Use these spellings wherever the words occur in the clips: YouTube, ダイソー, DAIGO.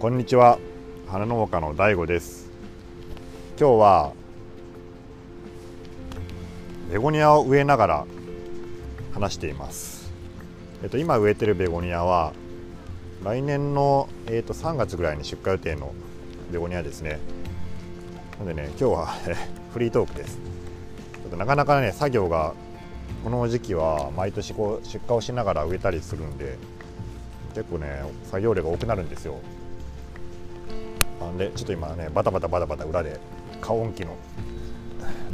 こんにちは、花農家の DAIGO です。今日はベゴニアを植えながら話しています。今植えてるベゴニアは来年の、3月ぐらいに出荷予定のベゴニアですね。なんでね、今日はフリートークです。ちょっとなかなかね、作業がこの時期は毎年こう出荷をしながら植えたりするんで、結構ね作業量が多くなるんですよ。なんでちょっと今ねバタバタ裏で加温機の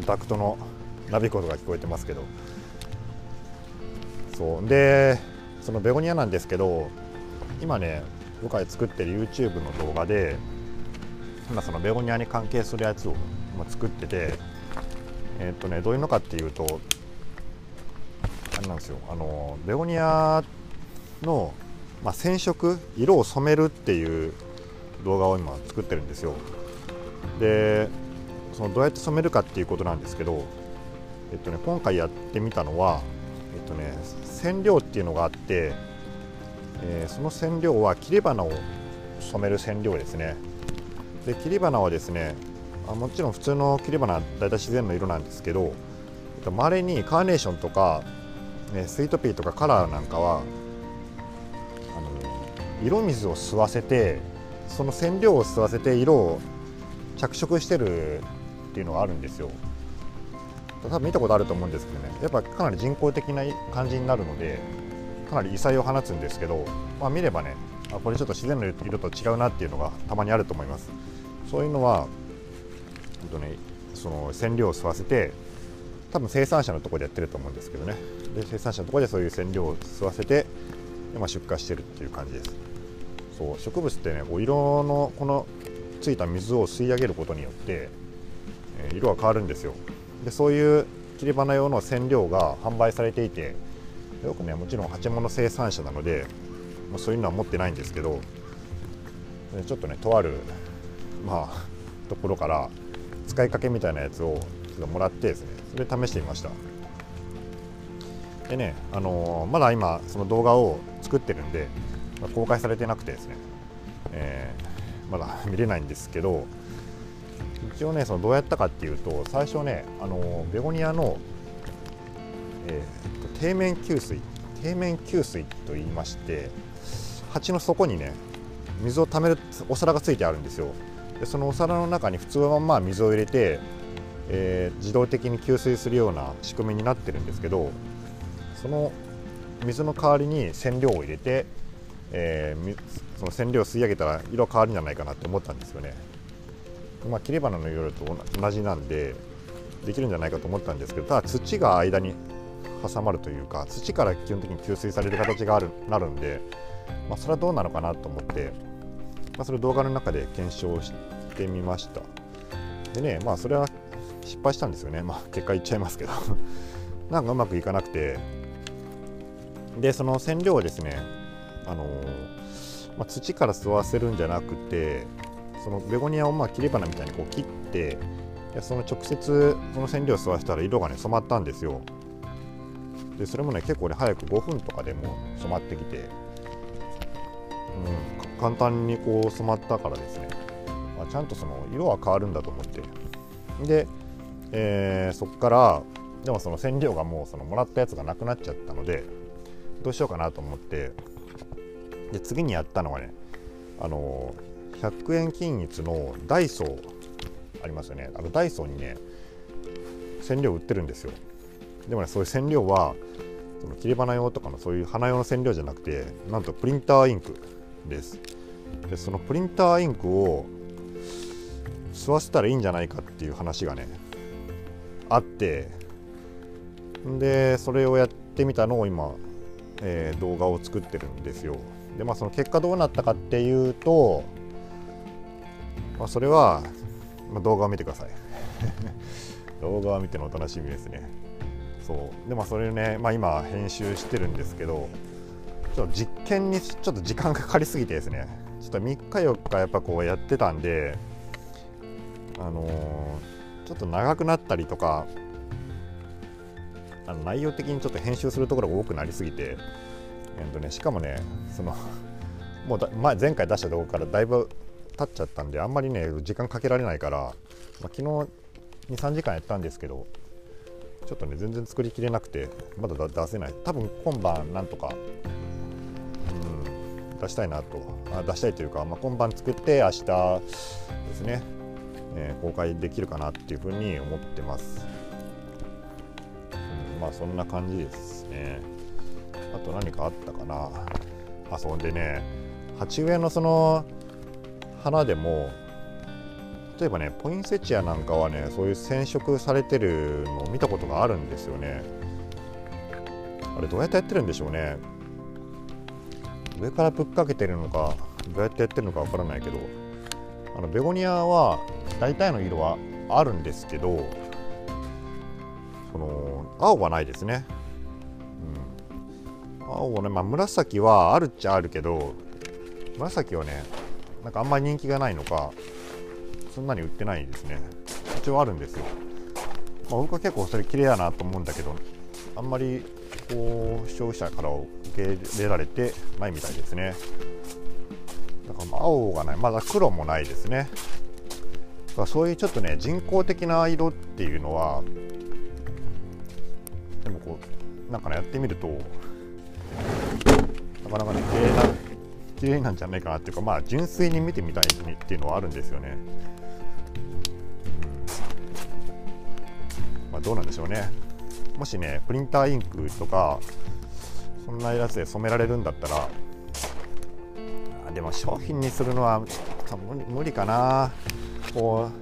ダクトのなびく音が聞こえてますけど、そうでそのベゴニアなんですけど、今ね僕が作ってる YouTube の動画で今そのベゴニアに関係するやつを作ってて、どういうのかっていうとあれなんですよ、ベゴニアの染色、色を染めるっていう動画を今作ってるんですよ。でそのどうやって染めるかっていうことなんですけど、今回やってみたのは、染料っていうのがあって、その染料は切り花を染める染料ですね。で切り花はですね、もちろん普通の切り花はだいたい自然の色なんですけど、まれにカーネーションとか、スイートピーとかカラーなんかは色水を吸わせて、その染料を吸わせて色を着色してるっていうのがあるんですよ。多分見たことあると思うんですけどね、やっぱかなり人工的な感じになるのでかなり異彩を放つんですけど、見ればね、これちょっと自然の色と違うなっていうのがたまにあると思います。そういうのはその染料を吸わせて、多分生産者のところでやってると思うんですけどね。で生産者のところでそういう染料を吸わせて出荷してるっていう感じです。そう、植物ってね、色のこのついた水を吸い上げることによって、色が変わるんですよ。でそういう切り花用の染料が販売されていて、よくねもちろん鉢物生産者なのでそういうのは持ってないんですけど、ちょっとねとあるところから使いかけみたいなやつをもらってですね、それ試してみました。でね、まだ今その動画を作ってるんで公開されてなくてですね、まだ見れないんですけど、一応ねそのどうやったかっていうと、最初ねベゴニアの、底面給水といいまして、鉢の底にね水をためるお皿がついてあるんですよ。でそのお皿の中に普通は水を入れて自動的に給水するような仕組みになってるんですけど、その水の代わりに染料を入れて、その染料を吸い上げたら色変わるんじゃないかなと思ったんですよね。切り花の色と同じなんでできるんじゃないかと思ったんですけど、ただ土が間に挟まるというか、土から基本的に吸水される形がなるんで、それはどうなのかなと思って、それを動画の中で検証してみました。でね、それは失敗したんですよね。結果言っちゃいますけどなんかうまくいかなくて、でその染料をですね、土から吸わせるんじゃなくて、そのベゴニアを切り花みたいにこう切って、その直接その染料を吸わせたら色がね染まったんですよ。でそれもね結構ね早く5分とかでも染まってきて、簡単にこう染まったからですね、ちゃんとその色は変わるんだと思って、で、そこからでもその染料がもうそのもらったやつがなくなっちゃったので、どうしようかなと思って、で次にやったのがね、100円均一のダイソーありますよね。ダイソーにね染料売ってるんですよ。でもねそういう染料はその切り花用とかのそういう花用の染料じゃなくて、なんとプリンターインクです。でそのプリンターインクを吸わせたらいいんじゃないかっていう話がねあって、でそれをやってみたのを今、動画を作ってるんですよ。でその結果どうなったかっていうと、それは、動画を見てください動画を見てのお楽しみですね。そうでそれをね、今編集してるんですけど、ちょっと実験にちょっと時間かかりすぎてですね、ちょっと3日4日やっぱこうやってたんで、ちょっと長くなったりとか、内容的にちょっと編集するところが多くなりすぎて、しかもねそのもう前回出した動画からだいぶ経っちゃったんであんまりね時間かけられないから、昨日2、3時間やったんですけどちょっとね全然作りきれなくてまだ出せない。多分今晩なんとか、出したいなと出したいというか、今晩作って明日ですね、公開できるかなっていうふうに思ってます。そんな感じですね。あと何かあったかな。そんでね鉢植えのその花でも例えばねポインセチアなんかはねそういう染色されてるのを見たことがあるんですよね。あれどうやってやってるんでしょうね。上からぶっかけてるのかどうやってやってるのかわからないけど、ベゴニアは大体の色はあるんですけどこの青はないですね。青はね、紫はあるっちゃあるけど紫はねなんかあんまり人気がないのかそんなに売ってないですね。一応あるんですよ。僕は結構それ綺麗だなと思うんだけどあんまりこう消費者から受け入れられてないみたいですね。だから青がないまだ黒もないですね。だからそういうちょっとね人工的な色っていうのはでもこうなんかねやってみるとなかなかね綺麗なんじゃないかなっていうか純粋に見てみたいっていうのはあるんですよね。どうなんでしょうね。もしねプリンターインクとかそんなやつで染められるんだったらでも商品にするのは無理かな。こう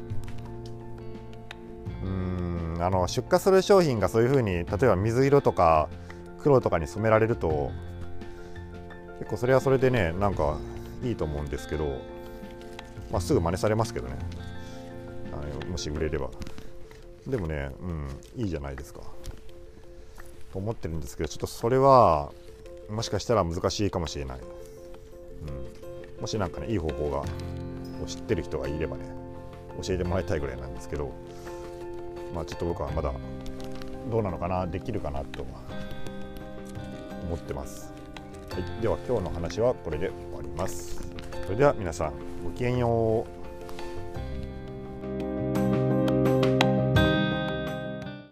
出荷する商品がそういうふうに例えば水色とか黒とかに染められると結構それはそれでねなんかいいと思うんですけど、すぐ真似されますけどねもし売れれば。でもね、いいじゃないですかと思ってるんですけどちょっとそれはもしかしたら難しいかもしれない。もしなんかねいい方法が知ってる人がいればね教えてもらいたいぐらいなんですけど、ちょっと僕はまだどうなのかなできるかなと思ってます。はい、では今日の話はこれで終わります。それでは皆さんごきげんよう。